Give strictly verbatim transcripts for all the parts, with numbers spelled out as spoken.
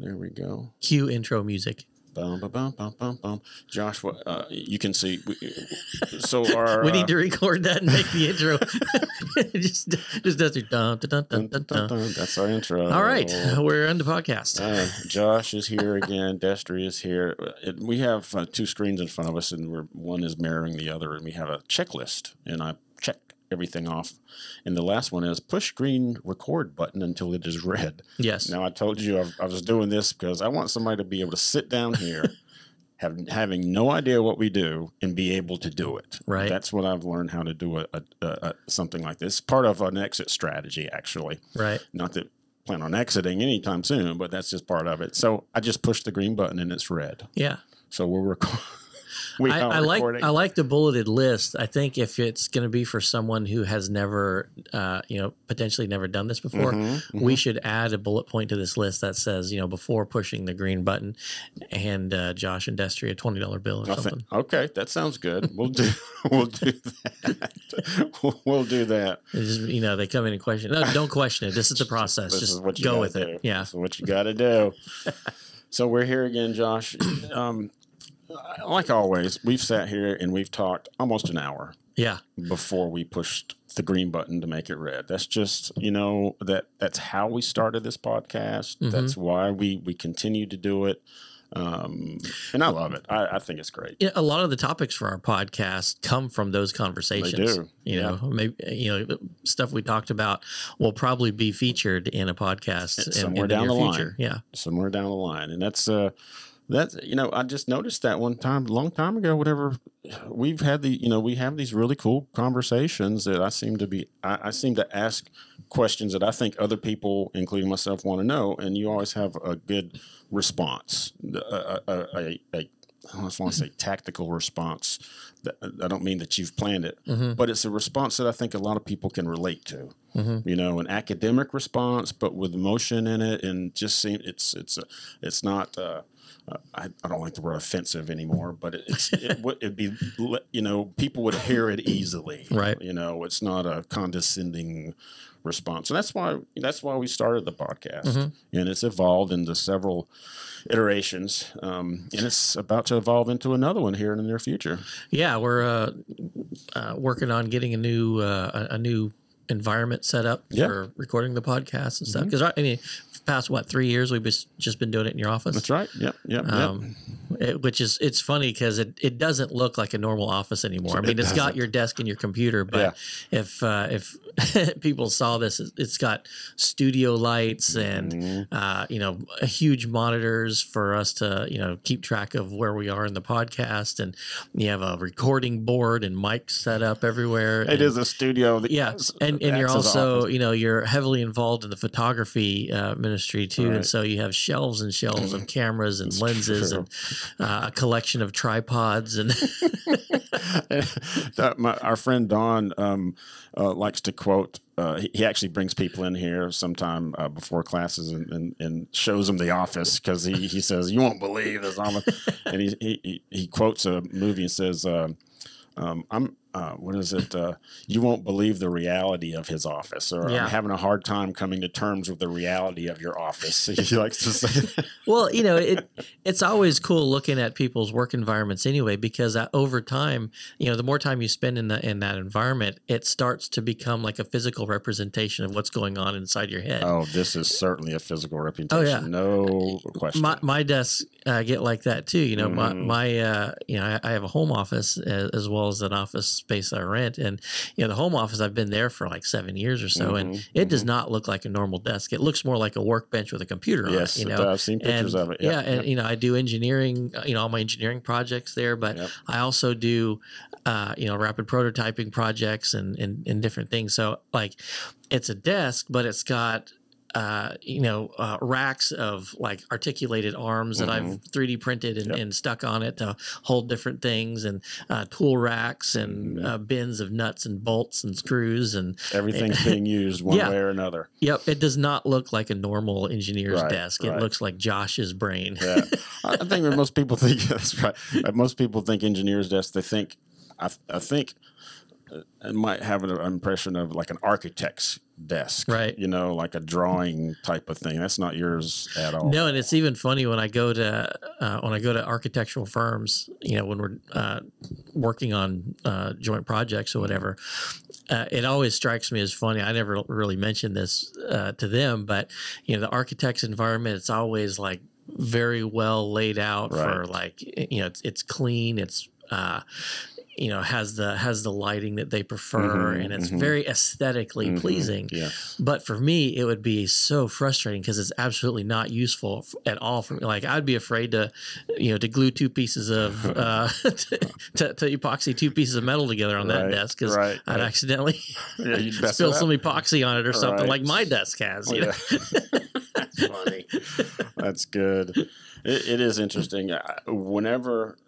There we go. Cue intro music. Bum, bum, bum, bum, bum, bum. Joshua, uh, you can see. We, so our we need uh, to record that and make the intro. just, just does it. Dun, dun, dun, dun, dun, dun. That's our intro. All right, we're on the podcast. Uh, Josh is here again. Destry is here. It, we have uh, two screens in front of us, and we're one is mirroring the other, and we have a checklist, and I checked everything off. And the last one is push green record button until it is red. Yes. Now I told you I've, I was doing this because I want somebody to be able to sit down here, have, having no idea what we do, and be able to do it. Right. That's what I've learned how to do a, a, a something like this. Part of an exit strategy, actually. Right. Not that I plan on exiting anytime soon, but that's just part of it. So I just push the green button and it's red. Yeah. So we're recording. We I, I like I like the bulleted list. I think if it's going to be for someone who has never, uh, you know, potentially never done this before, mm-hmm, we mm-hmm. should add a bullet point to this list that says, you know, before pushing the green button, hand uh, Josh and Destry a twenty dollar bill or I something. Think, okay, that sounds good. We'll do we'll do that. We'll, we'll do that. Just, you know, they come in and question. No, don't question it. This is the process. This Just is what you go with do. It. Yeah, this is what you got to do. So we're here again, Josh. Um, Like always, we've sat here and we've talked almost an hour. Yeah. Before we pushed the green button to make it red. That's just, you know, that that's how we started this podcast. Mm-hmm. That's why we we continue to do it. Um, and I love it. I, I think it's great. Yeah, a lot of the topics for our podcast come from those conversations. They do. You yeah. know, maybe, you know, stuff we talked about will probably be featured in a podcast in, somewhere in the down near the future. Line. Yeah. Somewhere down the line. And that's uh That's, you know, I just noticed that one time, long time ago, whatever, we've had the, you know, we have these really cool conversations that I seem to be, I, I seem to ask questions that I think other people, including myself, want to know. And you always have a good response, a, a, a, a I don't want to say tactical response. I don't mean that you've planned it, mm-hmm. but it's a response that I think a lot of people can relate to. Mm-hmm. You know, an academic response, but with emotion in it, and just seem it's it's a, it's not. Uh, I, I don't like the word offensive anymore, but it, it's it would it'd be you know people would hear it easily. Right. You know, it's not a condescending response. And that's why that's why we started the podcast, mm-hmm. and it's evolved into several iterations, um, and it's about to evolve into another one here in the near future. Yeah, we're uh, uh, working on getting a new uh, a new environment set up yeah. for recording the podcast and stuff. Because mm-hmm. I mean, for the past what three years we've just been doing it in your office. That's right. Yep. Yep. Um, yep. It, which is it's funny because it, it doesn't look like a normal office anymore. I mean, it it's doesn't. got your desk and your computer, but yeah. if uh, if people saw this, it's got studio lights and, mm-hmm. uh, you know, huge monitors for us to, you know, keep track of where we are in the podcast. And you have a recording board and mics set up everywhere. It and, is a studio. That yeah. And, and you're also, office. you know, you're heavily involved in the photography uh, ministry, too. Right. And so you have shelves and shelves of cameras and That's lenses true. and uh, a collection of tripods. And that, my, our friend Don um, uh, likes to quote. Uh, he, he actually brings people in here sometime uh, before classes and, and, and shows them the office because he, he says, you won't believe this. And he, he, he quotes a movie and says, uh, um, I'm uh, what is it? Uh, you won't believe the reality of his office, or yeah. I'm having a hard time coming to terms with the reality of your office. He likes to say that. Well, you know, it, it's always cool looking at people's work environments anyway, because uh, over time, you know, the more time you spend in the, in that environment, it starts to become like a physical representation of what's going on inside your head. Oh, this is certainly a physical representation. Oh, yeah. No question. My, my desk uh, get like that too. You know, mm. my, my uh, you know, I, I have a home office as, as well as an office space I rent, and you know the home office, I've been there for like seven years or so, mm-hmm, and it mm-hmm. does not look like a normal desk. It looks more like a workbench with a computer yes, on it. You know, it does. I've seen pictures and, of it. Yep, yeah, and yep. you know I do engineering, you know, all my engineering projects there, but yep. I also do, uh, you know, rapid prototyping projects and, and and different things. So like, it's a desk, but it's got. Uh, you know, uh, racks of like articulated arms that mm-hmm. I've three D printed and, yep. and stuck on it to hold different things, and uh, tool racks and mm-hmm. uh, bins of nuts and bolts and screws and everything's and, being used one yeah. way or another. Yep, it does not look like a normal engineer's right, desk. It right. looks like Josh's brain. Yeah. I think that most people think that's right. Most people think engineer's desk. They think I, I think. it might have an impression of like an architect's desk, right? You know, like a drawing type of thing. That's not yours at all. No, and it's even funny when I go to uh, when I go to architectural firms. You know, when we're uh, working on uh, joint projects or whatever, uh, it always strikes me as funny. I never really mentioned this uh, to them, but you know, the architect's environment, it's always like very well laid out, right? For like, you know, it's it's clean. It's uh, you know, has the has the lighting that they prefer, mm-hmm, and it's mm-hmm. very aesthetically mm-hmm. pleasing. Yeah. But for me, it would be so frustrating because it's absolutely not useful at all for me. Like, I'd be afraid to, you know, to glue two pieces of uh, to, to, to epoxy two pieces of metal together on that right, desk because right, I'd right. accidentally yeah, you'd mess spill it up. Some epoxy on it or right. something like my desk has. You yeah. know? That's funny. That's good. It, it is interesting. Whenever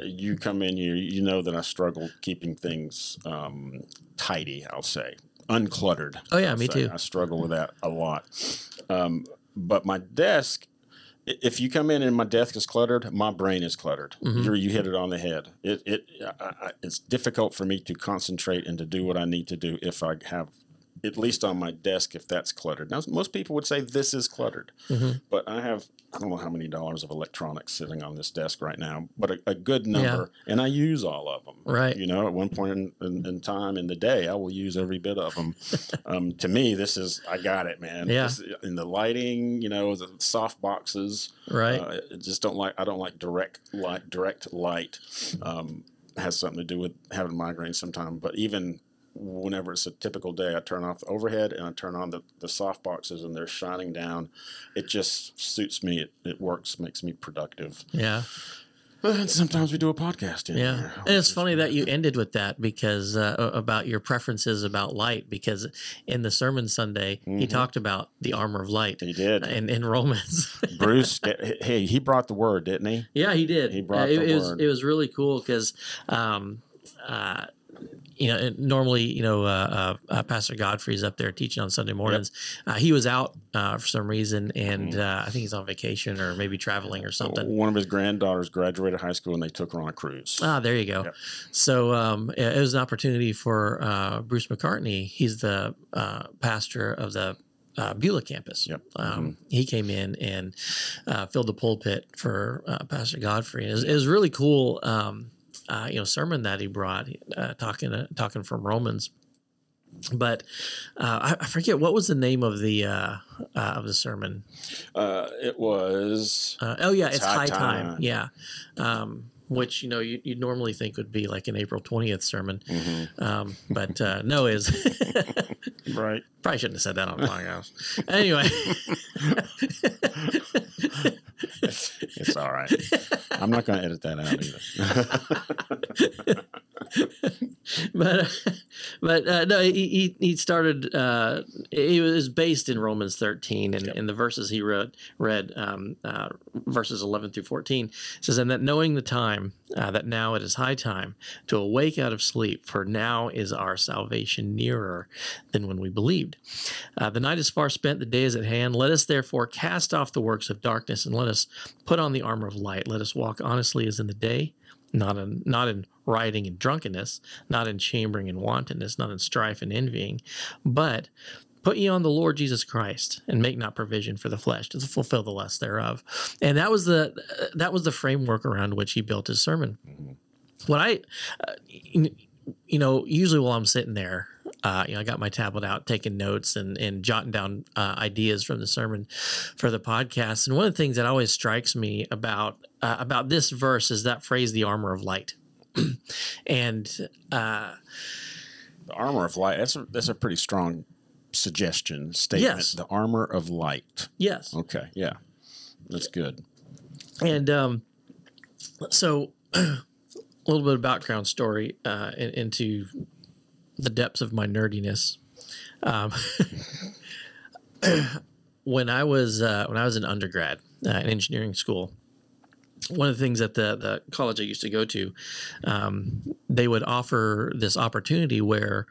you come in here, you know that I struggle keeping things um, tidy, I'll say, uncluttered. Oh, yeah, I'll me say. too. I struggle with that a lot. Um, but my desk, if you come in and my desk is cluttered, my brain is cluttered. Mm-hmm. You're, you hit it on the head. It it I, I, It's difficult for me to concentrate and to do what I need to do if I have, at least on my desk, if that's cluttered. Now, most people would say this is cluttered, mm-hmm. but I have... I don't know how many dollars of electronics sitting on this desk right now, but a, a good number, yeah. and I use all of them. Right. You know, at one point in, in, in time in the day, I will use every bit of them. um, to me, this is, I got it, man. Yeah. This, in the lighting, you know, the soft boxes. Right. Uh, I just don't like, I don't like direct light. Direct light um, has something to do with having migraines sometimes, but even whenever it's a typical day, I turn off the overhead and I turn on the, the soft boxes and they're shining down. It just suits me. It, it works, makes me productive. Yeah. And sometimes we do a podcast in yeah. there. And it's funny that you ended with that because uh, about your preferences about light, because in the sermon Sunday, mm-hmm. he talked about the armor of light. He did. In, in Romans. Bruce, hey, he brought the word, didn't he? Yeah, he did. He brought uh, it, the it word. Was, it was really cool because, um, uh, you know, normally, you know, uh, uh, Pastor Godfrey's up there teaching on Sunday mornings. Yep. Uh, he was out uh, for some reason, and uh, I think he's on vacation or maybe traveling or something. One of his granddaughters graduated high school, and they took her on a cruise. Ah, there you go. Yep. So um, it was an opportunity for uh, Bruce McCartney. He's the uh, pastor of the Uh, Beulah campus. Yep. Um, mm-hmm. He came in and uh, filled the pulpit for uh, Pastor Godfrey. It was, it was really cool. Um, Uh, you know, sermon that he brought, uh, talking uh, talking from Romans, but uh, I, I forget what was the name of the uh, uh, of the sermon. Uh, it was. Uh, oh yeah, it's, it's high, high time. time. Yeah, um, which you know you you'd normally think would be like an April twentieth sermon, mm-hmm. um, but uh, no, is right. Probably shouldn't have said that on the podcast. Anyway. It's, it's all right. I'm not going to edit that out either. but uh, but uh, no, he he started. Uh, he was based in Romans thirteen, and, yep. and the verses he read read um, uh, verses eleven through fourteen says, "And that knowing the time, uh, that now it is high time to awake out of sleep, for now is our salvation nearer than when we believed. Uh, the night is far spent; the day is at hand. Let us therefore cast off the works of darkness and let us put on the armor of light. Let us walk honestly as in the day, not in, not in rioting and drunkenness, not in chambering and wantonness, not in strife and envying, but put ye on the Lord Jesus Christ, and make not provision for the flesh to fulfill the lust thereof." And that was the that was the framework around which he built his sermon. When I, uh, you know, usually while I'm sitting there, Uh, you know, I got my tablet out, taking notes and, and jotting down uh, ideas from the sermon for the podcast. And one of the things that always strikes me about uh, about this verse is that phrase, the armor of light. and uh, the armor of light, that's a, that's a pretty strong suggestion, statement. Yes. The armor of light. Yes. Okay. Yeah. That's good. And um, so a little bit of background story uh, into the depths of my nerdiness. Um, when I was uh, when I was an undergrad uh, in engineering school, one of the things at the, the college I used to go to, um, they would offer this opportunity where,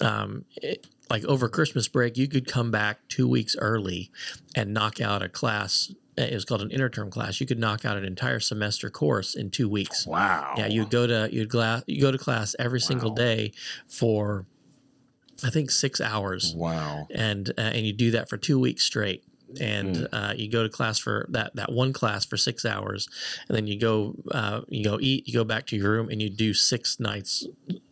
um, it, like over Christmas break, you could come back two weeks early and knock out a class it's called an interterm class. You could knock out an entire semester course in two weeks. Wow. Yeah, you'd go to you'd gla- you go to class every wow. single day for, I think, six hours. Wow. And uh, and you do that for two weeks straight. And mm. uh, you go to class for that, that one class for six hours, and then you go uh, you go eat, you go back to your room, and you do six nights,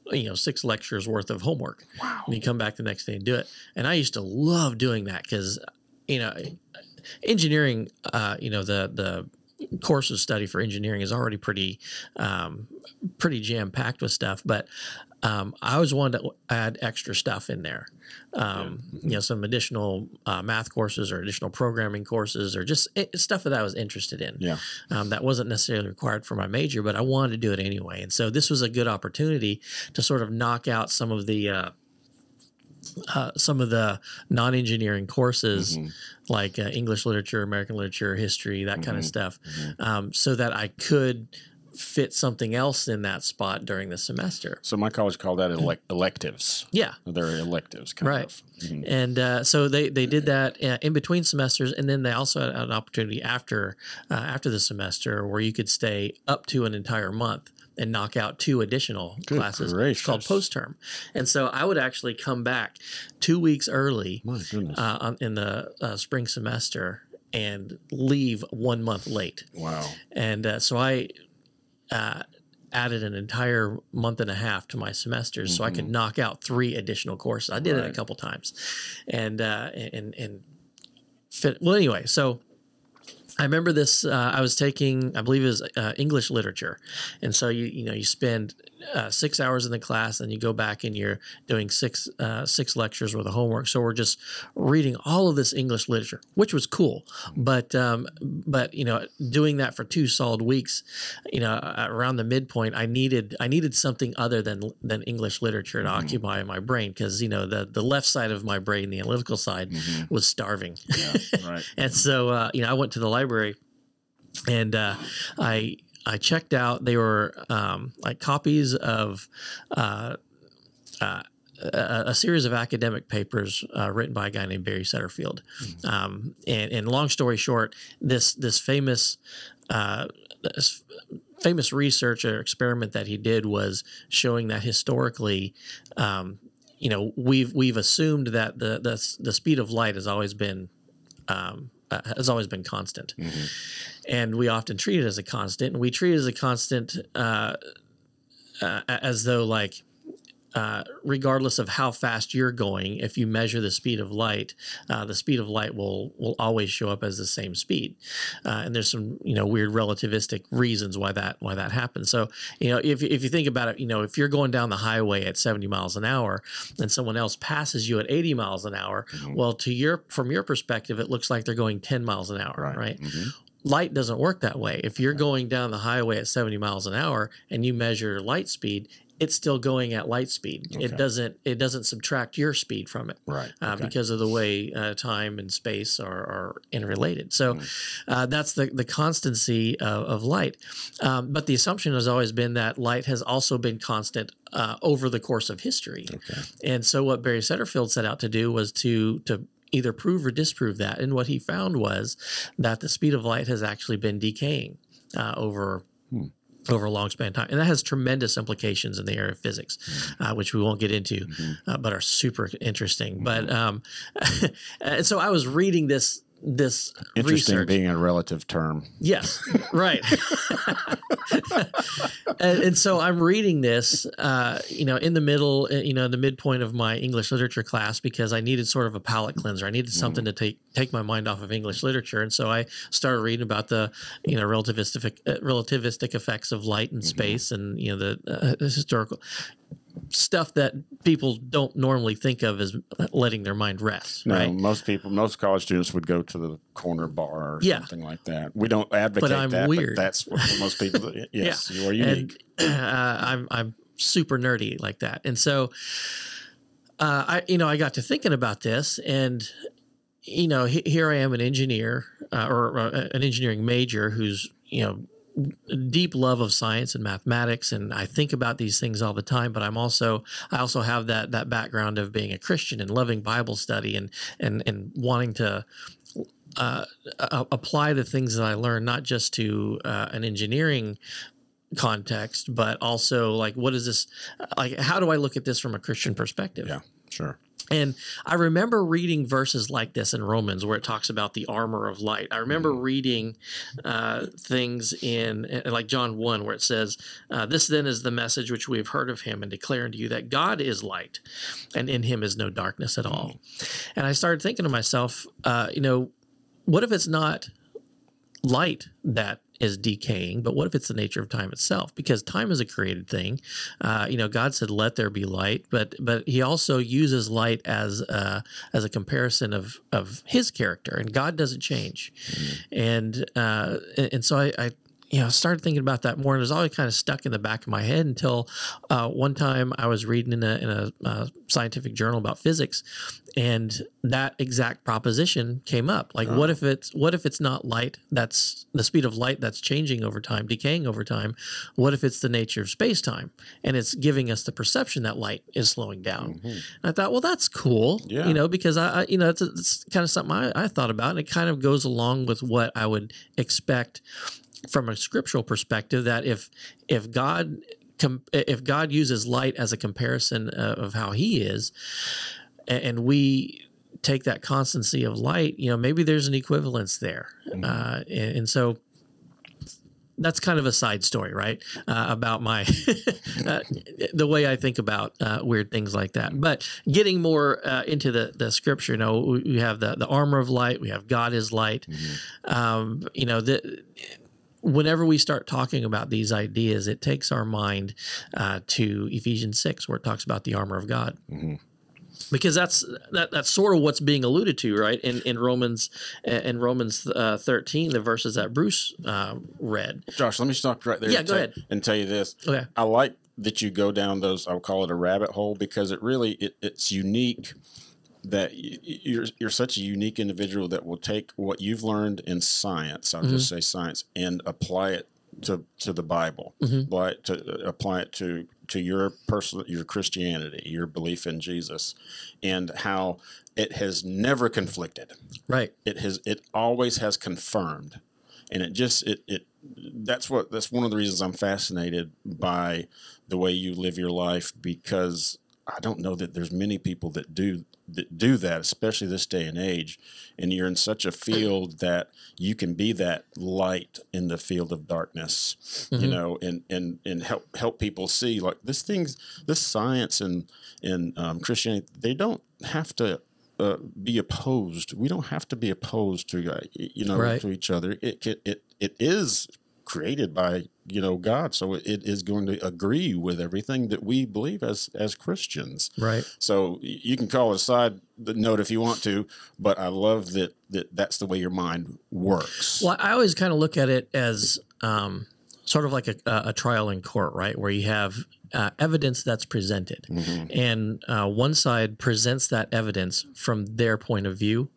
you know, six lectures worth of homework. Wow. And you come back the next day and do it. And I used to love doing that because, you know, engineering, uh, you know, the the course of study for engineering is already pretty um, pretty jam packed with stuff, but um, I always wanted to add extra stuff in there. Um, yeah. You know, some additional uh, math courses or additional programming courses or just it, stuff that I was interested in. Yeah. Um, that wasn't necessarily required for my major, but I wanted to do it anyway. And so this was a good opportunity to sort of knock out some of the uh, uh, some of the non-engineering courses. Mm-hmm. Like uh, English literature, American literature, history, that mm-hmm. kind of stuff, mm-hmm. um, so that I could fit something else in that spot during the semester. So my college called that elect- electives. Yeah. They're electives, kind right. of. Mm-hmm. And uh, so they, they did that uh, in between semesters, and then they also had an opportunity after uh, after the semester where you could stay up to an entire month and knock out two additional Good classes gracious. Called post-term. And so I would actually come back two weeks early uh, in the uh, spring semester and leave one month late. Wow. And uh, so I uh, added an entire month and a half to my semesters mm-hmm. so I could knock out three additional courses. I did right. it a couple times. And, uh, and, and fit. Well, anyway, so I remember this, uh, I was taking, I believe it was uh, English literature. And so, you you know, you spend uh, six hours in the class and you go back and you're doing six uh, six lectures worth of homework. So we're just reading all of this English literature, which was cool. But, um, but you know, doing that for two solid weeks, you know, around the midpoint, I needed I needed something other than than English literature to mm-hmm. occupy my brain because, you know, the, the left side of my brain, the analytical side, mm-hmm. was starving. Yeah, right. And so, uh, you know, I went to the library. Library, and uh, I I checked out. They were um, like copies of uh, uh, a, a series of academic papers uh, written by a guy named Barry Setterfield. Mm-hmm. Um, and, and long story short, this this famous uh, this famous research or experiment that he did was showing that historically. Um, you know, we've we've assumed that the the the speed of light has always been. Um, Uh, has always been constant. Mm-hmm. And we often treat it as a constant. And we treat it as a constant uh, uh, as though, like, uh, regardless of how fast you're going, if you measure the speed of light, uh, the speed of light will will always show up as the same speed. Uh, and there's some, you know, weird relativistic reasons why that why that happens. So, you know, if if you think about it, you know, if you're going down the highway at seventy miles an hour and someone else passes you at eighty miles an hour, mm-hmm. well, to your from your perspective, it looks like they're going ten miles an hour, right? right? Mm-hmm. Light doesn't work that way. If you're going down the highway at seventy miles an hour and you measure light speed, it's still going at light speed. Okay. It doesn't. It doesn't subtract your speed from it, right? Uh, okay. Because of the way uh, time and space are, are interrelated. So mm. uh, that's the the constancy of, of light. Um, but the assumption has always been that light has also been constant uh, over the course of history. Okay. And so what Barry Setterfield set out to do was to to. either prove or disprove that. And what he found was that the speed of light has actually been decaying uh, over hmm. over a long span of time. And that has tremendous implications in the area of physics, hmm. uh, which we won't get into, mm-hmm. uh, but are super interesting. Hmm. But um, and so I was reading this this interesting research. Being a relative term. Yes, right. and, and so I'm reading this, uh, you know, in the middle, you know, the midpoint of my English literature class because I needed sort of a palate cleanser. I needed something mm. to take take my mind off of English literature, and so I started reading about the, you know, relativistic uh, relativistic effects of light and mm-hmm. space, and you know the uh, historical stuff that people don't normally think of as letting their mind rest. No, right? most people, most college students would go to the corner bar or yeah. something like that. We don't advocate but I'm that, weird. But that's what most people, yes, yeah. you are unique. And, uh, I'm, I'm super nerdy like that. And so, uh, I, you know, I got to thinking about this and, you know, he, here I am an engineer uh, or uh, an engineering major who's, you know, deep love of science and mathematics, and I think about these things all the time. But I'm also I also have that that background of being a Christian and loving Bible study and and and wanting to uh, apply the things that I learned, not just to uh, an engineering context, but also like, what is this? Like, how do I look at this from a Christian perspective? Yeah, sure. And I remember reading verses like this in Romans where it talks about the armor of light. I remember reading uh, things in like John one where it says, uh, this then is the message which we have heard of him and declare unto you that God is light and in him is no darkness at all. And I started thinking to myself, uh, you know, what if it's not light that is decaying, but what if it's the nature of time itself? Because time is a created thing. Uh, you know, God said, "Let there be light," but but He also uses light as a, as a comparison of of His character, and God doesn't change. Mm-hmm. And uh, and so I, I you know started thinking about that more, and it was always kind of stuck in the back of my head until uh, one time I was reading in a in a uh, scientific journal about physics, and that exact proposition came up. Like, oh. what if it's what if it's not light? That's the speed of light that's changing over time, decaying over time. What if it's the nature of space-time and it's giving us the perception that light is slowing down? Mm-hmm. And I thought, well, that's cool, yeah. you know, because I, I you know, it's, a, it's kind of something I, I thought about, and it kind of goes along with what I would expect from a scriptural perspective. That if if God com- if God uses light as a comparison of how He is, and we take that constancy of light, you know, maybe there's an equivalence there. Mm-hmm. Uh, and, and so that's kind of a side story, right? Uh, about my, uh, the way I think about uh, weird things like that. But getting more uh, into the, the scripture, you know, we, we have the, the armor of light, we have God is light. Mm-hmm. Um, you know, the, whenever we start talking about these ideas, it takes our mind uh, to Ephesians six, where it talks about the armor of God. Mm-hmm. Because that's that, that's sort of what's being alluded to, right? In in Romans, in Romans uh, thirteen, the verses that Bruce uh, read. Josh, let me stop right there. Yeah, and go t- ahead and tell you this. Okay, I like that you go down those. I'll call it a rabbit hole, because it really it, it's unique. That you're you're such a unique individual that will take what you've learned in science. I'll mm-hmm. just say science, and apply it to to the Bible, mm-hmm. but to apply it to. to your personal, your Christianity, your belief in Jesus, and how it has never conflicted. Right. It has, it always has confirmed. And it just, it, it, that's what, that's one of the reasons I'm fascinated by the way you live your life, because I don't know that there's many people that do, that do that, especially this day and age. And you're in such a field that you can be that light in the field of darkness, mm-hmm. you know, and, and, and help, help people see like this things, this science and, and um, Christianity, they don't have to uh, be opposed. We don't have to be opposed to, uh, you know, right. to each other. It, it, it, it is created by, you know, God. So it is going to agree with everything that we believe as, as Christians. Right. So you can call it a side note if you want to, but I love that, that that's the way your mind works. Well, I always kind of look at it as um, sort of like a, a trial in court, right? Where you have uh, evidence that's presented, mm-hmm. and uh, one side presents that evidence from their point of view,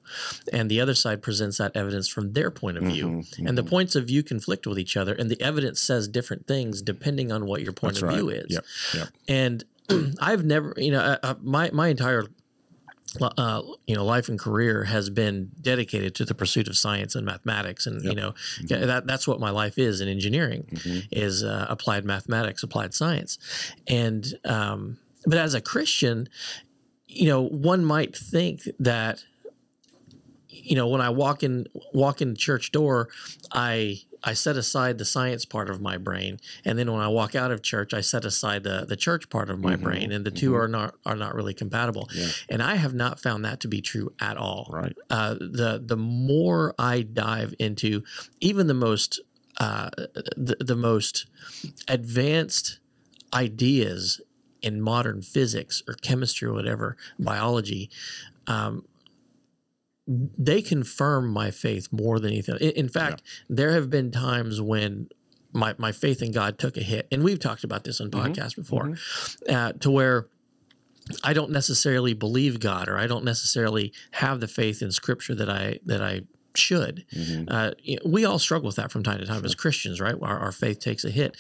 and the other side presents that evidence from their point of view. Mm-hmm, and mm-hmm. the points of view conflict with each other, and the evidence says different things depending on what your point That's of right. view is. Yep, yep. And I've never, you know, uh, my, my entire Uh, you know, life and career has been dedicated to the pursuit of science and mathematics, and yep. you know mm-hmm. that that's what my life is in engineering, mm-hmm. is uh, applied mathematics, applied science, and um, but as a Christian, you know, one might think that, you know, when I walk in walk in the church door, I. I set aside the science part of my brain, and then when I walk out of church, I set aside the, the church part of my mm-hmm, brain, and the two mm-hmm. are not are not really compatible. Yeah. And I have not found that to be true at all. Right. Uh, the the more I dive into even the most uh, the, the most advanced ideas in modern physics or chemistry or whatever, biology. Um, They confirm my faith more than anything. In fact, yeah. there have been times when my, my faith in God took a hit. And we've talked about this on mm-hmm. podcasts before, mm-hmm. uh, to where I don't necessarily believe God, or I don't necessarily have the faith in Scripture that I that I should. Mm-hmm. Uh, we all struggle with that from time to time sure. as Christians, right? Our, our faith takes a hit.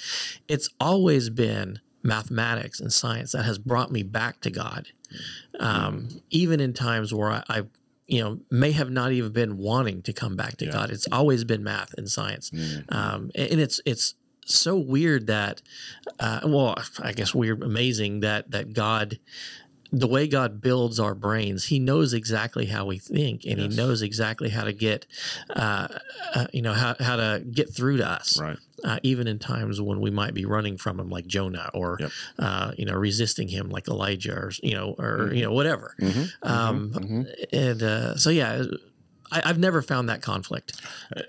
It's always been mathematics and science that has brought me back to God, um, mm-hmm. even in times where I, I you know, may have not even been wanting to come back to yeah. God. It's always been math and science. Yeah. Um, and it's it's so weird that, uh, well, I guess weird, amazing that that God, the way God builds our brains, He knows exactly how we think, and yes. He knows exactly how to get, uh, uh, you know, how how to get through to us, right. uh, even in times when we might be running from Him, like Jonah, or yep. uh, you know, resisting Him, like Elijah, or you know, or mm-hmm. you know, whatever. Mm-hmm. Um, mm-hmm. And uh, so, yeah, I, I've never found that conflict.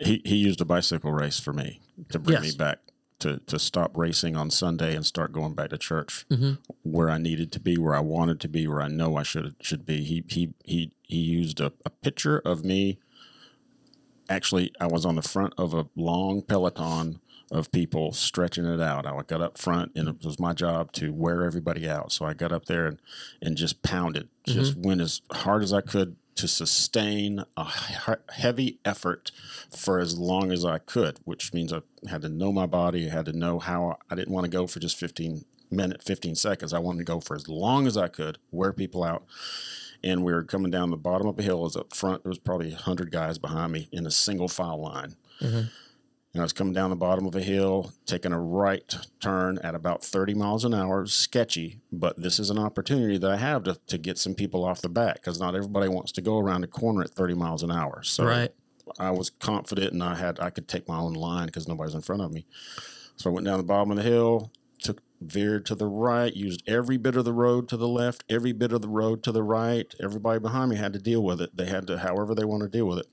He He used a bicycle race for me to bring yes. me back. To, to stop racing on Sunday and start going back to church mm-hmm. where I needed to be, where I wanted to be, where I know I should should be. He he he he used a, a picture of me. Actually, I was on the front of a long peloton of people stretching it out. I got up front, and it was my job to wear everybody out. So I got up there and, and just pounded, just mm-hmm. went as hard as I could to sustain a heavy effort for as long as I could, which means I had to know my body. I had to know how I didn't want to go for just fifteen minutes, fifteen seconds. I wanted to go for as long as I could, wear people out. And we were coming down the bottom of a hill. It was up front. There was probably one hundred guys behind me in a single file line. Mm-hmm. And I was coming down the bottom of a hill, taking a right turn at about thirty miles an hour. Sketchy, but this is an opportunity that I have to, to get some people off the back, because not everybody wants to go around a corner at thirty miles an hour. So right. I was confident, and I had I could take my own line because nobody's in front of me. So I went down the bottom of the hill, took veered to the right, used every bit of the road to the left, every bit of the road to the right. Everybody behind me had to deal with it. They had to, however they want to deal with it.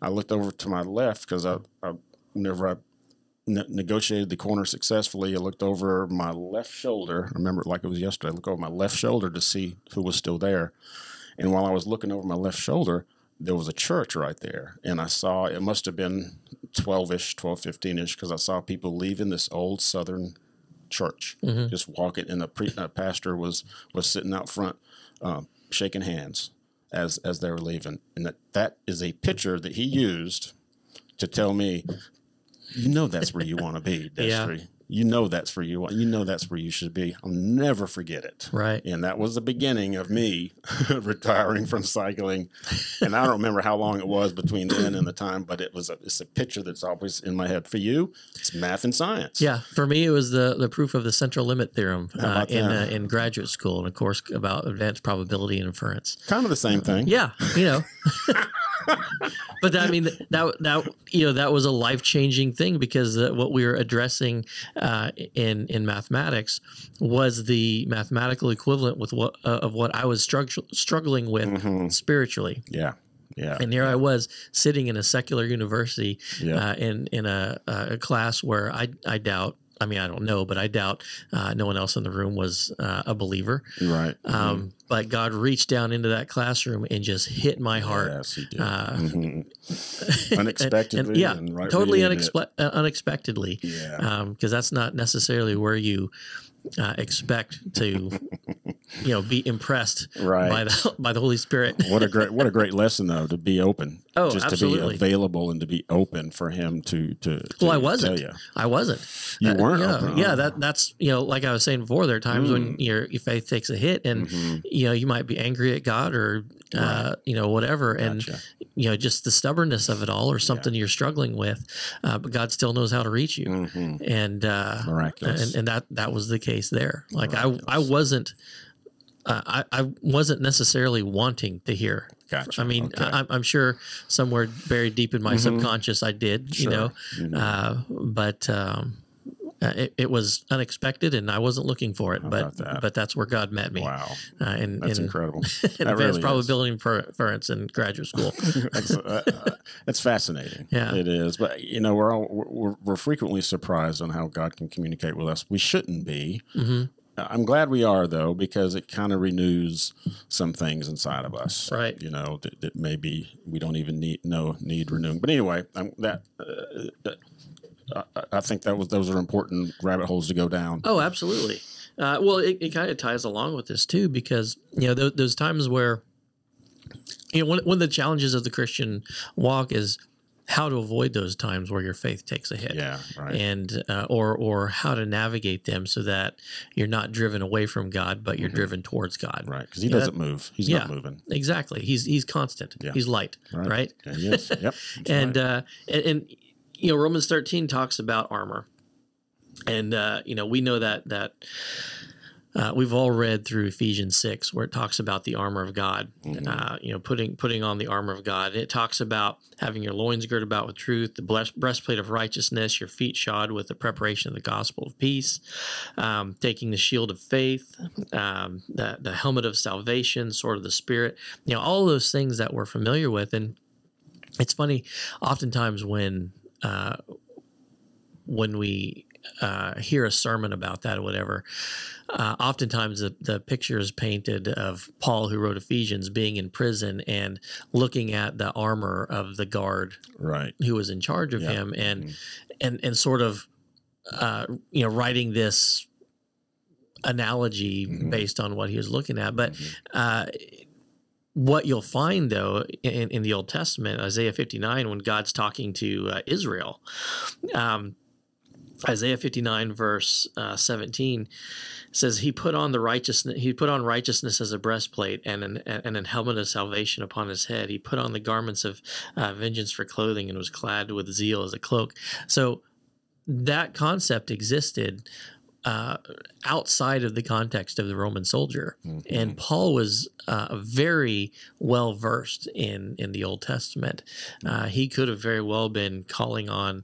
I looked over to my left because I, I whenever I ne- negotiated the corner successfully, I looked over my left shoulder. I remember it like it was yesterday. I looked over my left shoulder to see who was still there. And while I was looking over my left shoulder, there was a church right there. And I saw, it must have been twelve-ish, twelve, fifteen-ish, because I saw people leaving this old Southern church, mm-hmm. just walking. And the pre- pastor was was sitting out front uh, shaking hands as, as they were leaving. And that, that is a picture that he used to tell me, you know that's where you want to be, Destry. Yeah. You know that's where you you know that's where you should be. I'll never forget it. Right. And that was the beginning of me retiring from cycling. And I don't remember how long it was between then and the time, but it was a, it's a picture that's always in my head. For you, it's math and science. Yeah. For me, it was the the proof of the central limit theorem uh, in uh, in graduate school, and a course about advanced probability and inference. Kind of the same thing. Yeah. You know. But that, I mean, that, that, you know, that was a life-changing thing, because the, what we were addressing uh, in, in mathematics was the mathematical equivalent with what, uh, of what I was strugg- struggling with mm-hmm. spiritually. Yeah. Yeah. And here yeah. I was sitting in a secular university yeah. uh, in, in a, a class where I, I doubt, I mean, I don't know, but I doubt uh, no one else in the room was uh, a believer. Right. Um, mm-hmm. But God reached down into that classroom and just hit my heart. Yes, He did. Uh, mm-hmm. Unexpectedly. and, and, yeah, and right totally unexpe- uh, unexpectedly. Yeah. Um, 'cause that's not necessarily where you uh, expect to, you know, be impressed right. by the by the Holy Spirit. What a great what a great lesson, though, to be open. Oh, just absolutely. To be available and to be open for Him to to. to well, I wasn't. Tell you. I wasn't. You uh, weren't. Yeah, open. yeah. That that's you know, like I was saying before, there are times mm. when your your faith takes a hit, and mm-hmm. you know, you might be angry at God, or right. uh, you know, whatever, gotcha. And you know, just the stubbornness of it all, or something yeah. you're struggling with, uh, but God still knows how to reach you, mm-hmm. and uh, miraculous, and, and that that was the case there. Like miraculous. I I wasn't. Uh, I, I wasn't necessarily wanting to hear. Gotcha. I mean, okay. I, I'm sure somewhere buried deep in my mm-hmm. subconscious, I did, sure. you know, mm-hmm. uh, but um, it, it was unexpected, and I wasn't looking for it. How but that? But that's where God met me. Wow, uh, and, that's and, incredible. That advanced really probability inference in graduate school. that's, uh, that's fascinating. Yeah, it is. But you know, we're all we're, we're frequently surprised on how God can communicate with us. We shouldn't be. Mm-hmm. I'm glad we are, though, because it kind of renews some things inside of us, right? You know, that, that maybe we don't even need no need renewing. But anyway, I'm, that uh, I, I think that was those are important rabbit holes to go down. Oh, absolutely. Uh, well, it, it kind of ties along with this too, because you know those, those times where you know one one of the challenges of the Christian walk is how to avoid those times where your faith takes a hit, yeah, right. and uh, or or how to navigate them so that you're not driven away from God, but you're mm-hmm. driven towards God. Right, because He yeah, doesn't move; He's yeah, not moving. Exactly, He's He's constant. Yeah. He's light. Right. right? Yeah, he is. Yep. and, right. Uh, and and you know, Romans thirteen talks about armor, and uh, you know we know that that. Uh, we've all read through Ephesians six, where it talks about the armor of God, mm-hmm. uh, you know, putting putting on the armor of God. And it talks about having your loins girded about with truth, the breastplate of righteousness, your feet shod with the preparation of the gospel of peace, um, taking the shield of faith, um, the, the helmet of salvation, sword of the Spirit, you know, all those things that we're familiar with. And it's funny, oftentimes when uh, when we Uh, hear a sermon about that or whatever, uh, oftentimes the, the picture is painted of Paul, who wrote Ephesians, being in prison and looking at the armor of the guard right. who was in charge of yeah. him and, mm-hmm. and and sort of uh, you know writing this analogy mm-hmm. based on what he was looking at. But mm-hmm. uh, what you'll find, though, in, in the Old Testament, Isaiah fifty-nine, when God's talking to uh, Israel, um, Isaiah fifty-nine verse uh, seventeen says, "He put on the righteousness. He put on righteousness as a breastplate, and an and an helmet of salvation upon his head. He put on the garments of uh, vengeance for clothing, and was clad with zeal as a cloak." So that concept existed uh, outside of the context of the Roman soldier, mm-hmm. and Paul was uh, very well versed in in the Old Testament. Uh, he could have very well been calling on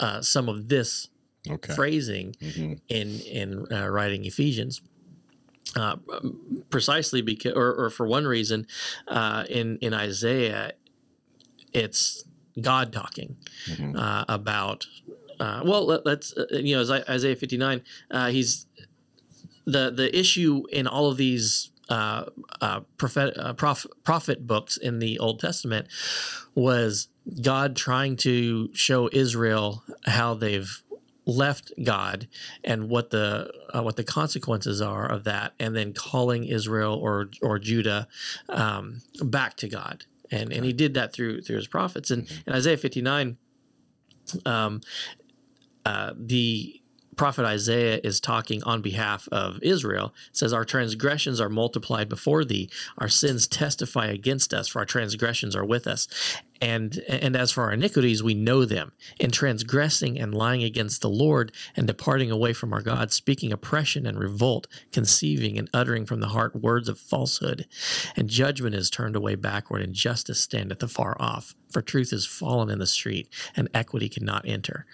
uh, some of this. Okay. Phrasing mm-hmm. in in uh, writing Ephesians, uh, precisely because, or, or for one reason, uh, in in Isaiah, it's God talking mm-hmm. uh, about. Uh, well, let, let's uh, you know, Isaiah fifty-nine. Uh, he's the the issue in all of these uh, uh, prophet uh, prof, prophet books in the Old Testament was God trying to show Israel how they've left God and what the uh, what the consequences are of that, and then calling Israel or or Judah um, back to God, and okay. and he did that through through his prophets. And mm-hmm. in Isaiah fifty-nine, um, uh, the prophet Isaiah is talking on behalf of Israel. It says, "Our transgressions are multiplied before thee; our sins testify against us, for our transgressions are with us. And and as for our iniquities, we know them. In transgressing and lying against the Lord and departing away from our God, speaking oppression and revolt, conceiving and uttering from the heart words of falsehood. And judgment is turned away backward, and justice standeth afar off. For truth is fallen in the street, and equity cannot enter.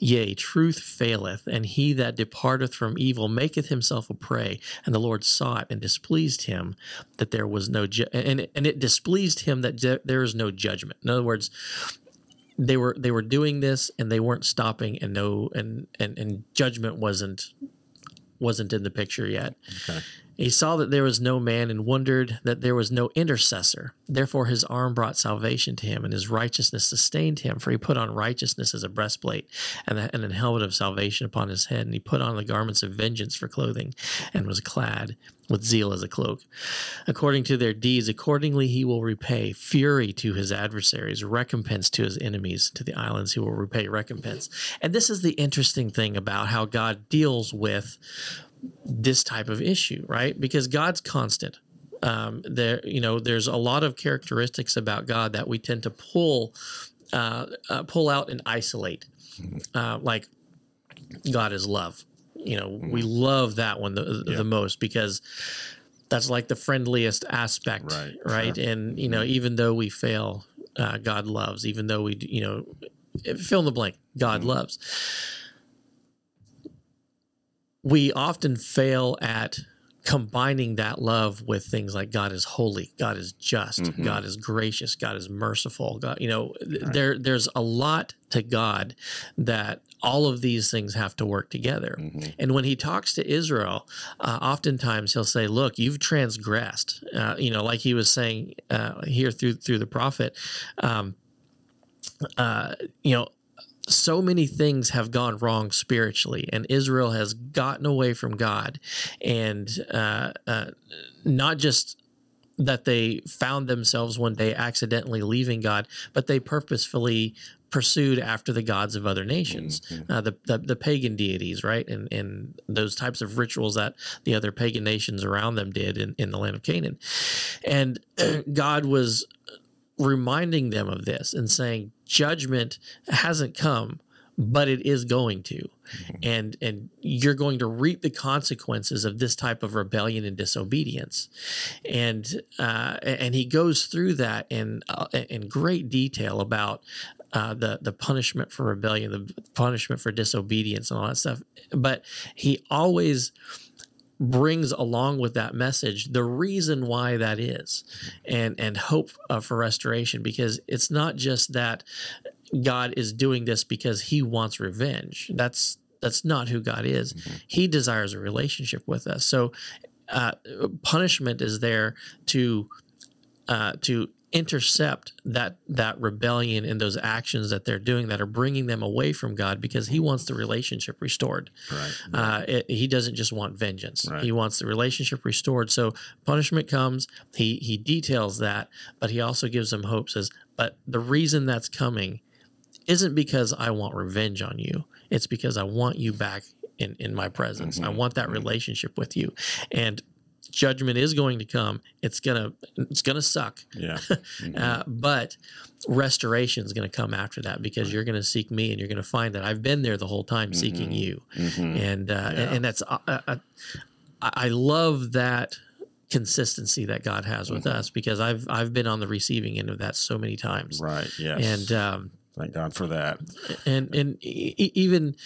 Yea, truth faileth, and he that departeth from evil maketh himself a prey. And the Lord saw it, and displeased him that there was no ju- and and it displeased him that ju- there is no judgment." In other words, they were they were doing this, and they weren't stopping, and no, and and and judgment wasn't wasn't in the picture yet. Okay. He saw that there was no man and wondered that there was no intercessor. Therefore his arm brought salvation to him, and his righteousness sustained him. For he put on righteousness as a breastplate, and a, and an helmet of salvation upon his head. And he put on the garments of vengeance for clothing, and was clad with zeal as a cloak. According to their deeds, accordingly he will repay fury to his adversaries, recompense to his enemies, to the islands he will repay recompense. And this is the interesting thing about how God deals with this type of issue, right? Because God's constant. Um, there, you know, there's a lot of characteristics about God that we tend to pull, uh, uh, pull out and isolate. Uh, like God is love. You know, we love that one the, yeah. the most because that's like the friendliest aspect, right? right? Sure. And you know, even though we fail, uh, God loves. Even though we, you know, fill in the blank, God mm-hmm. loves. We often fail at combining that love with things like God is holy, God is just, mm-hmm. God is gracious, God is merciful. God, you know, right. there there's a lot to God that all of these things have to work together. Mm-hmm. And when he talks to Israel, uh, oftentimes he'll say, "Look, you've transgressed." Uh, you know, like he was saying uh, here through through the prophet. Um, uh, you know. So many things have gone wrong spiritually, and Israel has gotten away from God, and uh, uh, not just that they found themselves one day accidentally leaving God, but they purposefully pursued after the gods of other nations, mm-hmm. uh, the, the the pagan deities, right? And and those types of rituals that the other pagan nations around them did in, in the land of Canaan. And God was reminding them of this and saying, judgment hasn't come, but it is going to. Mm-hmm. And and you're going to reap the consequences of this type of rebellion and disobedience. And uh, and he goes through that in uh, in great detail about uh, the the punishment for rebellion, the punishment for disobedience, and all that stuff. But he always brings along with that message the reason why that is, and and hope uh, for restoration, because it's not just that God is doing this because he wants revenge. That's that's not who God is. Mm-hmm. He desires a relationship with us. So uh, punishment is there to uh, to intercept that that rebellion and those actions that they're doing that are bringing them away from God, because he wants the relationship restored. Right. Uh, it, he doesn't just want vengeance. Right. He wants the relationship restored. So punishment comes. He he details that, but he also gives them hope. Says, but the reason that's coming isn't because I want revenge on you. It's because I want you back in, in my presence. Mm-hmm. I want that relationship with you. And judgment is going to come. It's gonna it's gonna suck. Yeah. Mm-hmm. uh, but restoration is going to come after that, because right. you're going to seek me and you're going to find that I've been there the whole time mm-hmm. seeking you. Mm-hmm. And, uh, yeah. and and that's uh, uh, I love that consistency that God has with mm-hmm. us, because I've I've been on the receiving end of that so many times. Right. Yes. And. Um, Thank God for that. And and e- even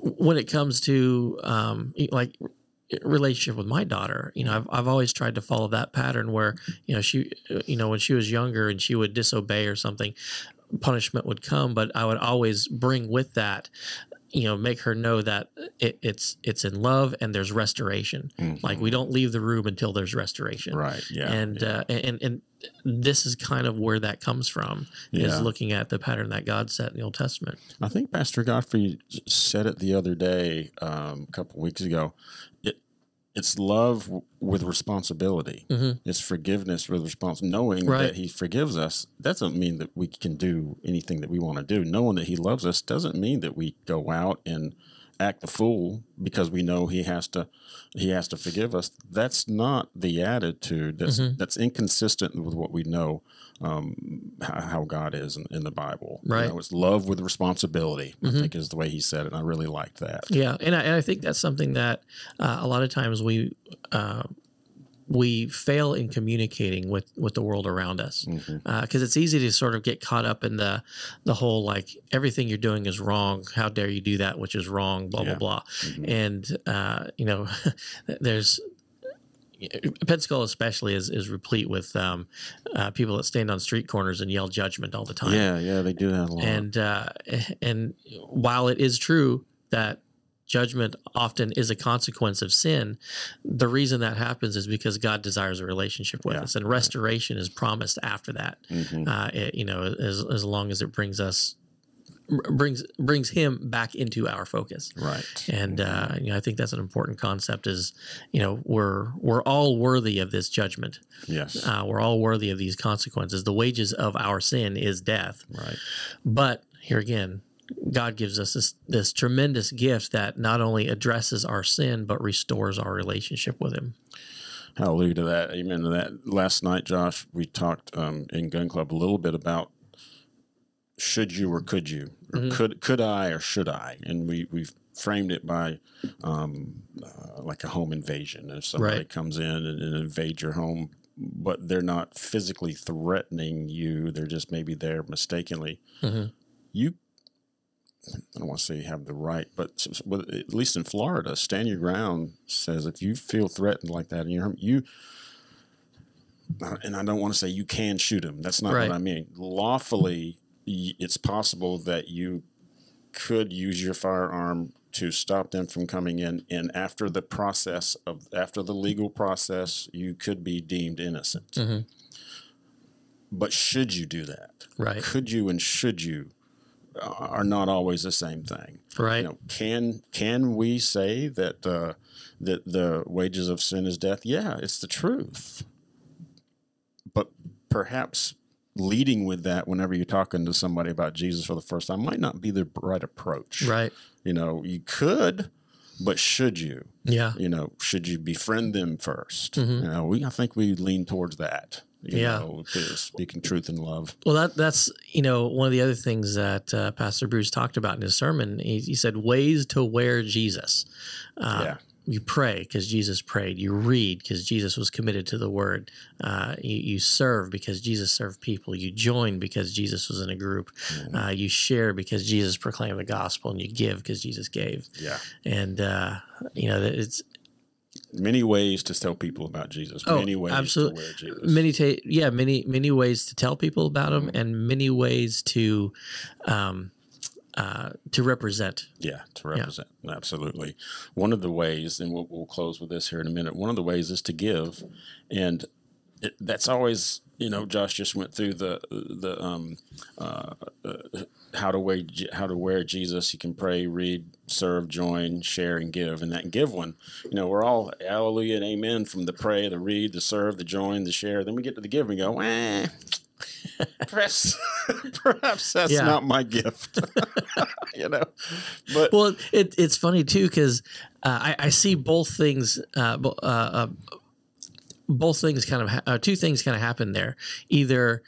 when it comes to um, like relationship with my daughter, you know, I've I've always tried to follow that pattern where, you know, she, you know, when she was younger and she would disobey or something, punishment would come, but I would always bring with that, you know, make her know that it, it's it's in love and there's restoration. Mm-hmm. Like, we don't leave the room until there's restoration. Right. Yeah. And yeah. Uh, and and this is kind of where that comes from, yeah. is looking at the pattern that God set in the Old Testament. I think Pastor Godfrey said it the other day, um, a couple of weeks ago. It, it's love w- with responsibility. Mm-hmm. It's forgiveness with responsibility. Knowing right. that he forgives us doesn't mean that we can do anything that we want to do. Knowing that he loves us doesn't mean that we go out and act the fool because we know he has to he has to forgive us. That's not the attitude. That's mm-hmm. that's inconsistent with what we know um, how, how God is in, in the Bible. Right. You know, it's love with responsibility, mm-hmm. I think is the way he said it. And I really liked that. Yeah. And I, and I think that's something that uh, a lot of times we uh, we fail in communicating with, with the world around us, because mm-hmm. uh, it's easy to sort of get caught up in the the whole, like, everything you're doing is wrong. How dare you do that, which is wrong, blah, yeah. blah, blah. Mm-hmm. And, uh, you know, there's Pensacola especially is, is replete with um, uh, people that stand on street corners and yell judgment all the time. Yeah, yeah, they do that a lot. And, uh, and while it is true that judgment often is a consequence of sin, the reason that happens is because God desires a relationship with yeah. us, and restoration is promised after that. Mm-hmm. Uh, it, you know, as as long as it brings us brings brings him back into our focus, right? And mm-hmm. uh, you know, I think that's an important concept. Is, you know, we're we're all worthy of this judgment. Yes, uh, we're all worthy of these consequences. The wages of our sin is death. Right, but here again, God gives us this, this tremendous gift that not only addresses our sin, but restores our relationship with him. Hallelujah to that. Amen to that. Last night, Josh, we talked um, in Gun Club a little bit about should you or could you, or mm-hmm. could could I or should I? And we, we've framed it by um, uh, like a home invasion. If somebody right. comes in and, and invades your home, but they're not physically threatening you, they're just maybe there mistakenly. Mm-hmm. You I don't want to say you have the right, but at least in Florida, Stand Your Ground says if you feel threatened like that in your home, you, and I don't want to say you can shoot him. That's not right. what I mean. Lawfully, it's possible that you could use your firearm to stop them from coming in. And after the process of, after the legal process, you could be deemed innocent. Mm-hmm. But should you do that? Right. Could you and should you are not always the same thing, right? You know, can can we say that uh, that the wages of sin is death? Yeah, it's the truth. perhaps leading with that whenever you're talking to somebody about Jesus for the first time might not be the right approach. Right. You know, you could, but should you? Yeah. You know, should you befriend them first? Mm-hmm. You know, we, I think we lean towards that. You yeah. know, speaking truth in love. Well, that that's, you know, one of the other things that uh, Pastor Bruce talked about in his sermon. He, he said, ways to wear Jesus. Uh, yeah. You pray because Jesus prayed. You read because Jesus was committed to the word. Uh, you, you serve because Jesus served people. You join because Jesus was in a group. Mm-hmm. Uh, you share because Jesus proclaimed the gospel, and you give because Jesus gave. Yeah. And, uh, you know, it's many ways to tell people about Jesus. Oh, many ways absolutely. to wear Jesus. Many ta- yeah, many, many ways to tell people about him, mm-hmm. and many ways to um, uh, to represent. Yeah, to represent. Yeah. Absolutely. One of the ways, and we'll, we'll close with this here in a minute, one of the ways is to give. And it, that's always, you know, Josh just went through the the um, uh, uh, how to wear, how to wear Jesus. You can pray, read, serve, join, share, and give. And that give one, you know, we're all hallelujah and amen from the pray, the read, the serve, the join, the share. Then we get to the give and go, eh, perhaps, perhaps that's yeah. not my gift, you know. But well, it, it's funny too because uh, I, I see both things. Uh, uh, uh, both things kind of ha- uh, two things kind of happen there. Either,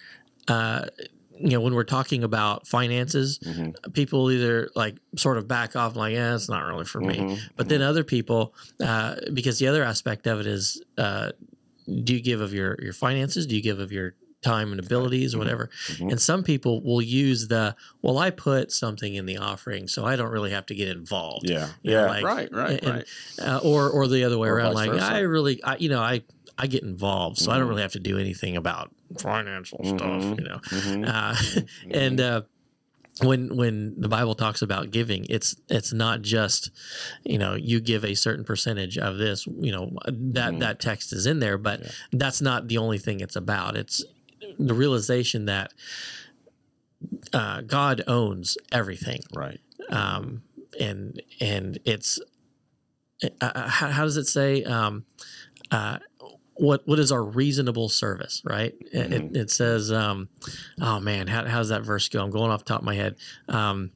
uh, you know, when we're talking about finances, mm-hmm. people either like sort of back off, like, yeah, it's not really for mm-hmm. me. But mm-hmm. then other people, uh, because the other aspect of it is, uh, do you give of your, your finances? Do you give of your time and abilities, mm-hmm. whatever? Mm-hmm. And some people will use the, well, I put something in the offering, so I don't really have to get involved. Yeah. You yeah. know, like, right. Right. And, right. Uh, or, or the other way or around, like versa. I really, I, you know, I, I get involved, so mm-hmm. I don't really have to do anything about financial mm-hmm. stuff, you know. Mm-hmm. Uh, mm-hmm. And uh, when when the Bible talks about giving, it's it's not just, you know, you give a certain percentage of this, you know, that mm-hmm. that text is in there, but yeah. that's not the only thing it's about. It's the realization that uh, God owns everything, right? Um, and and it's uh, how, how does it say? Um, uh, What what is our reasonable service, right? It, mm-hmm. it says, um, oh man, how how's that verse go? I'm going off the top of my head. Um,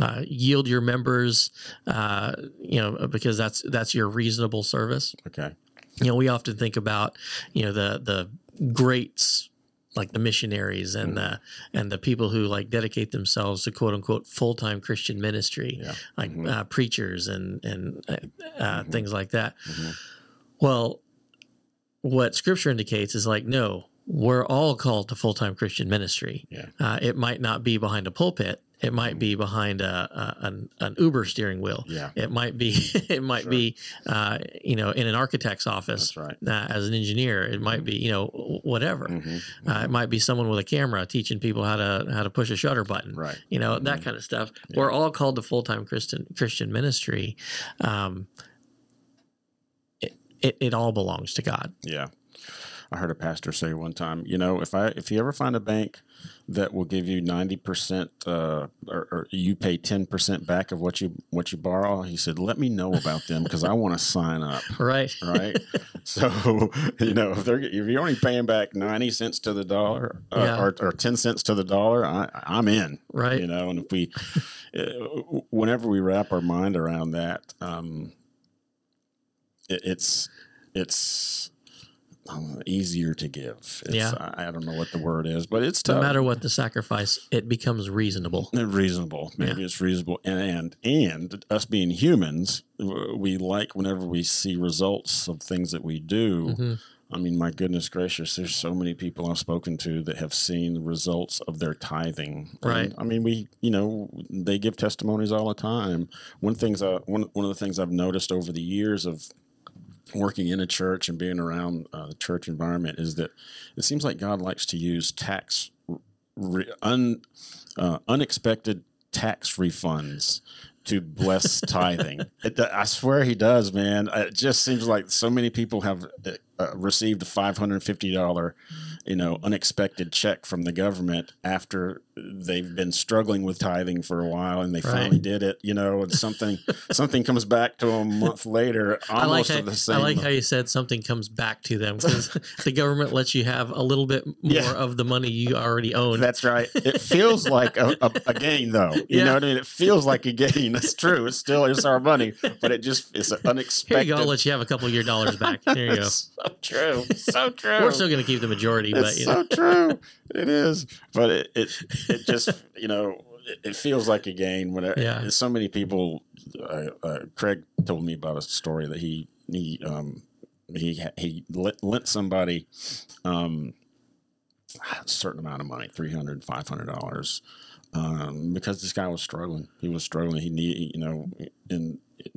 uh, yield your members, uh, you know, because that's that's your reasonable service. Okay. You know, we often think about, you know, the the greats, like the missionaries and mm-hmm. the and the people who like dedicate themselves to quote unquote full time Christian ministry, yeah. like mm-hmm. uh, preachers and and uh, mm-hmm. things like that. Mm-hmm. Well, what scripture indicates is like, no, we're all called to full-time Christian ministry. Yeah. Uh, it might not be behind a pulpit. It might mm-hmm. be behind a, a an, an Uber steering wheel. Yeah. It might be, it might sure. be, uh, you know, in an architect's office. That's right. uh, as an engineer. It might mm-hmm. be, you know, whatever. Mm-hmm. Mm-hmm. Uh, it might be someone with a camera teaching people how to how to push a shutter button. Right. You know, mm-hmm. that kind of stuff. Yeah. We're all called to full-time Christian Christian ministry. Um, It, it all belongs to God. Yeah. I heard a pastor say one time, you know, if I if you ever find a bank that will give you ninety percent uh, or, or you pay ten percent back of what you what you borrow, he said, let me know about them because I want to sign up. Right. Right. So, you know, if they're if you're only paying back ninety cents to the dollar uh, yeah. or, or ten cents to the dollar, I, I'm in. Right. You know, and if we – whenever we wrap our mind around that um, – It's it's um, easier to give. It's, yeah, I, I don't know what the word is, but it's tough. No matter what the sacrifice, it becomes reasonable. Reasonable, maybe yeah. it's reasonable, and, and and us being humans, we like whenever we see results of things that we do. Mm-hmm. I mean, my goodness gracious, there's so many people I've spoken to that have seen the results of their tithing. Right. And, I mean, we, you know, they give testimonies all the time. One things, I, one one of the things I've noticed over the years of working in a church and being around uh, the church environment is that it seems like God likes to use tax re- un, uh, unexpected tax refunds to bless tithing. It, I swear he does, man. It just seems like so many people have uh, received a five hundred fifty dollars, you know, unexpected check from the government after they've been struggling with tithing for a while, and they right. finally did it, you know, and something something comes back to them a month later, almost I like how, the same. I like month. How you said something comes back to them, because the government lets you have a little bit more yeah. of the money you already own. That's right. It feels like a, a, a gain, though. You yeah. know what I mean? It feels like a gain. It's true. It's still it's our money, but it just it's an unexpected. Here you go. I'll let you have a couple of your dollars back. There you go. So true. So true. We're still going to keep the majority. It's but, you so know. True. It is. But it, it it just, you know, it, it feels like a gain. When it, yeah. so many people, uh, uh, Craig told me about a story that he he um, he he lent somebody um, a certain amount of money, three hundred dollars, five hundred dollars. Um, because this guy was struggling, he was struggling. He needed, you know, and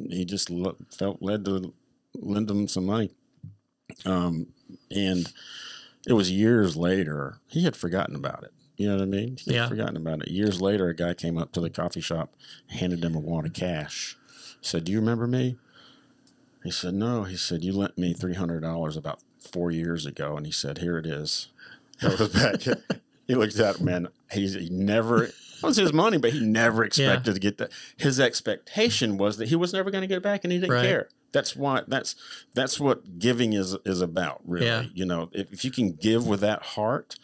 he just lo- felt led to lend him some money. Um, and it was years later. He had forgotten about it. You know what I mean? He yeah. had forgotten about it. Years later, a guy came up to the coffee shop, handed him a wad of cash. He said, "Do you remember me?" He said, "No." He said, "You lent me three hundred dollars about four years ago." And he said, "Here it is." That was back. He looked at it, man. He's, he never, it was his money, but he never expected yeah. to get that. His expectation was that he was never going to get it back, and he didn't right. care. That's why. That's that's what giving is is about, really. Yeah. You know, if, if you can give with that heart,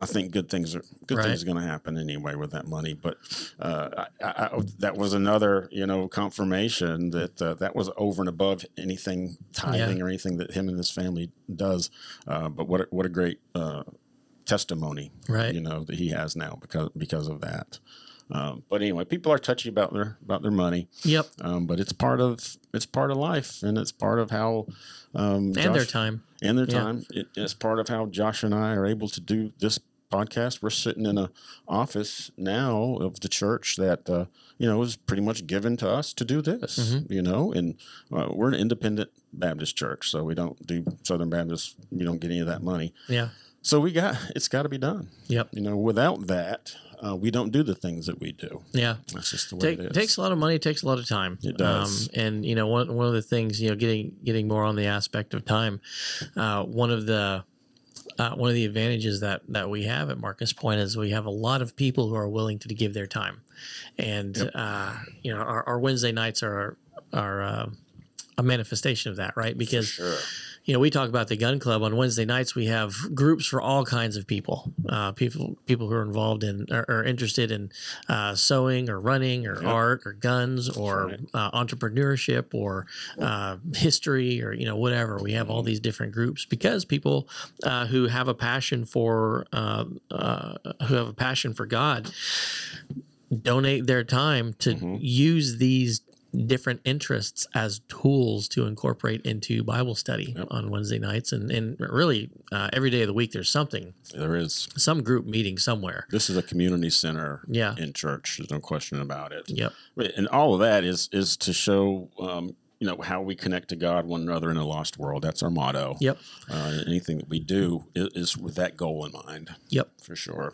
I think good things are good right. things are going to happen anyway with that money. But uh, I, I, that was another, you know, confirmation that uh, that was over and above anything tithing yeah. or anything that him and his family does. Uh, but what a, what a great. Uh, testimony, right? You know, that he has now because because of that. Um, but anyway, people are touchy about their about their money. Yep. Um, but it's part of it's part of life, and it's part of how um, and Josh, their time and their yeah. time. It, it's part of how Josh and I are able to do this podcast. We're sitting in an office now of the church that uh, you know was pretty much given to us to do this. Mm-hmm. You know, and uh, we're an independent Baptist church, so we don't do Southern Baptist. We don't get any of that money. Yeah. So we got it's got to be done. Yep. You know, without that, uh, we don't do the things that we do. Yeah, that's just the way Take, it is. Takes a lot of money. It takes a lot of time. It does. Um, and you know, one one of the things, you know, getting getting more on the aspect of time. Uh, one of the uh, one of the advantages that that we have at Marcus Pointe is we have a lot of people who are willing to give their time, and yep. uh, you know, our, our Wednesday nights are are uh, a manifestation of that, right? Because. For sure. You know, we talk about the gun club on Wednesday nights. We have groups for all kinds of people, uh, people people who are involved in or, or interested in uh, sewing or running or yep. art or guns or right. uh, entrepreneurship or uh, history or, you know, whatever. We have all these different groups because people uh, who have a passion for uh, uh, who have a passion for God donate their time to mm-hmm. use these different interests as tools to incorporate into Bible study yep. on Wednesday nights. And, and really uh, every day of the week, there's something, there is some group meeting somewhere. This is a community center yeah. in church. There's no question about it. Yep. And all of that is, is to show, um, you know, how we connect to God, one another in a lost world. That's our motto. Yep. Uh, anything that we do is, is with that goal in mind. Yep. For sure.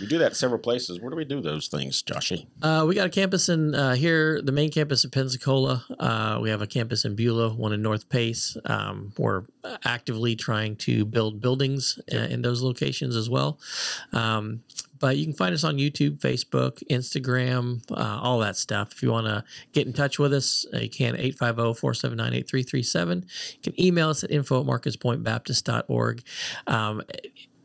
We do that several places. Where do we do those things, Joshy? Uh, we got a campus in uh, here, the main campus in Pensacola. Uh, we have a campus in Beulah, one in North Pace. Um, we're actively trying to build buildings yep. in those locations as well. Um, But you can find us on YouTube, Facebook, Instagram, uh, all that stuff. If you want to get in touch with us, uh, you can eight five zero, four seven nine, eight three three seven. You can email us at info at marcus point baptist dot org. Um,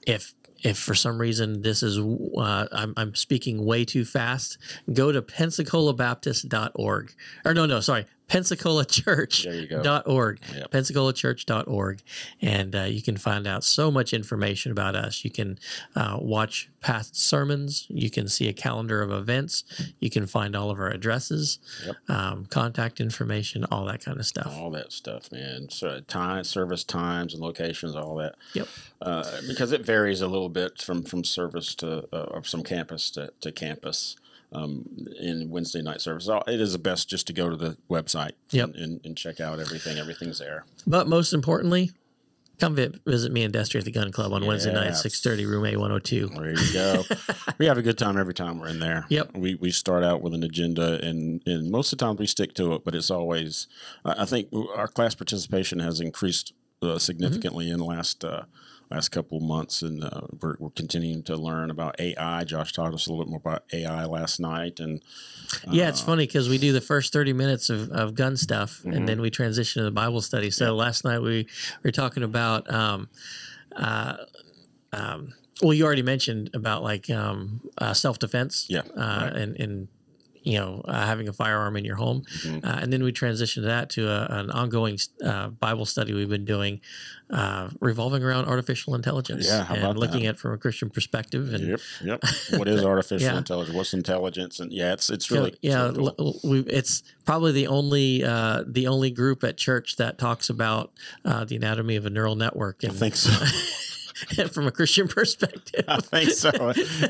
if If for some reason this is, uh, I'm, I'm speaking way too fast, go to Pensacola Baptist dot org. Or no, no, sorry, Pensacola Church dot org. Yep. Pensacola Church dot org. And uh, you can find out so much information about us. You can uh, watch past sermons. You can see a calendar of events. You can find all of our addresses, yep. um, contact information, all that kind of stuff. All that stuff, man. So time, service times and locations, all that. Yep. Uh, because it varies a little bit from, from service to uh, or from campus to, to campus um, in Wednesday night service. It is the best just to go to the website yep. and, and check out everything. Everything's there. But most importantly, Come visit me and Destry at the Gun Club on yeah. Wednesday night, six thirty, room A one oh two. There you go. We have a good time every time we're in there. Yep. We we start out with an agenda, and, and most of the time we stick to it, but it's always – I think our class participation has increased uh, significantly mm-hmm. in the last uh, – last couple of months, and uh, we're, we're continuing to learn about A I. Josh taught us a little bit more about A I last night. And uh, yeah, it's funny because we do the first thirty minutes of, of gun stuff, mm-hmm. and then we transition to the Bible study. So yeah. last night we were talking about, um, uh, um, well, you already mentioned about like um, uh, self-defense yeah, uh, right. and, and you know, uh, having a firearm in your home. Mm-hmm. Uh, and then we transitioned that to a, an ongoing uh, Bible study we've been doing uh, revolving around artificial intelligence yeah, how and about looking that? at it from a Christian perspective. And yep, yep. What is artificial yeah. intelligence? What's intelligence? And yeah, it's it's really yeah. It's, really cool. we, it's probably the only uh, the only group at church that talks about uh, the anatomy of a neural network. And, I think so. From a Christian perspective. I think so.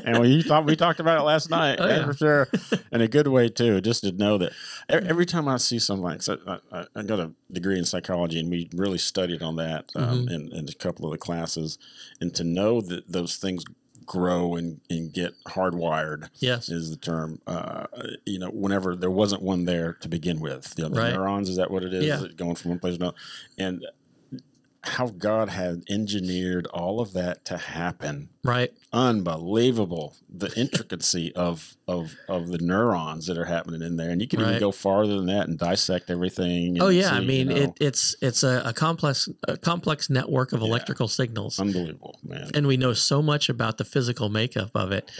And we, thought, we talked about it last night, oh, yeah. for sure. And a good way, too, just to know that every time I see something like so I, I got a degree in psychology, and we really studied on that um, mm-hmm. in, in a couple of the classes. And to know that those things grow and, and get hardwired yes. is the term. Uh, you know, whenever there wasn't one there to begin with. You know, the right. neurons, is that what it is? Yeah. Going from one place to another. And how God had engineered all of that to happen. Right. Unbelievable. The intricacy of, of, of the neurons that are happening in there. And you can right. even go farther than that and dissect everything. And oh yeah. See, I mean, you know. it, it's, it's a, a complex, a complex network of electrical yeah. signals. Unbelievable, man. And we know so much about the physical makeup of it,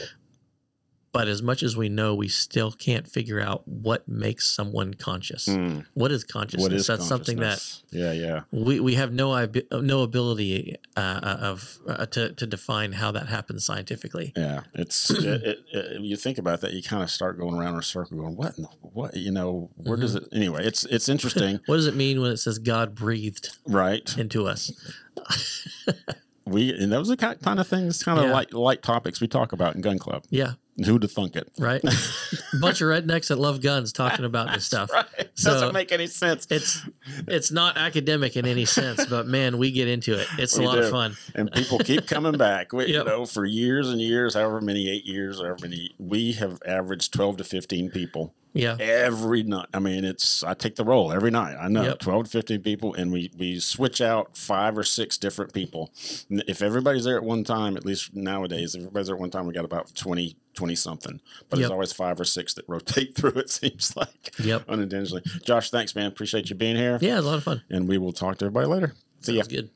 but as much as we know, we still can't figure out what makes someone conscious. Mm. What is consciousness? What is That's consciousness? something that yeah, yeah. We, we have no no ability uh, of uh, to to define how that happens scientifically. Yeah, it's it, it, it, you think about that, you kind of start going around in a circle, going what in the, what you know where mm-hmm. does it anyway? It's it's interesting. What does it mean when it says God breathed right into us? we and those are kind of things, kind of yeah. light light topics we talk about in Gun Club. Yeah. Who'd have thunk it? Right. Bunch of rednecks that love guns talking about this stuff. Right. So doesn't make any sense. It's it's not academic in any sense, but man, we get into it. It's we a lot do. of fun. And people keep coming back. We, yep. You know, for years and years, however many, eight years, however many, we have averaged twelve to fifteen people. Yeah. Every night. I mean, it's, I take the roll every night. I know yep. twelve to fifteen people, and we, we switch out five or six different people. If everybody's there at one time, at least nowadays, if everybody's there at one time, we got about twenty, twenty something, but yep. there's always five or six that rotate through. It seems like yep. unintentionally. Josh, thanks, man. Appreciate you being here. Yeah. It was a lot of fun. And we will talk to everybody later. See Sounds ya. Good.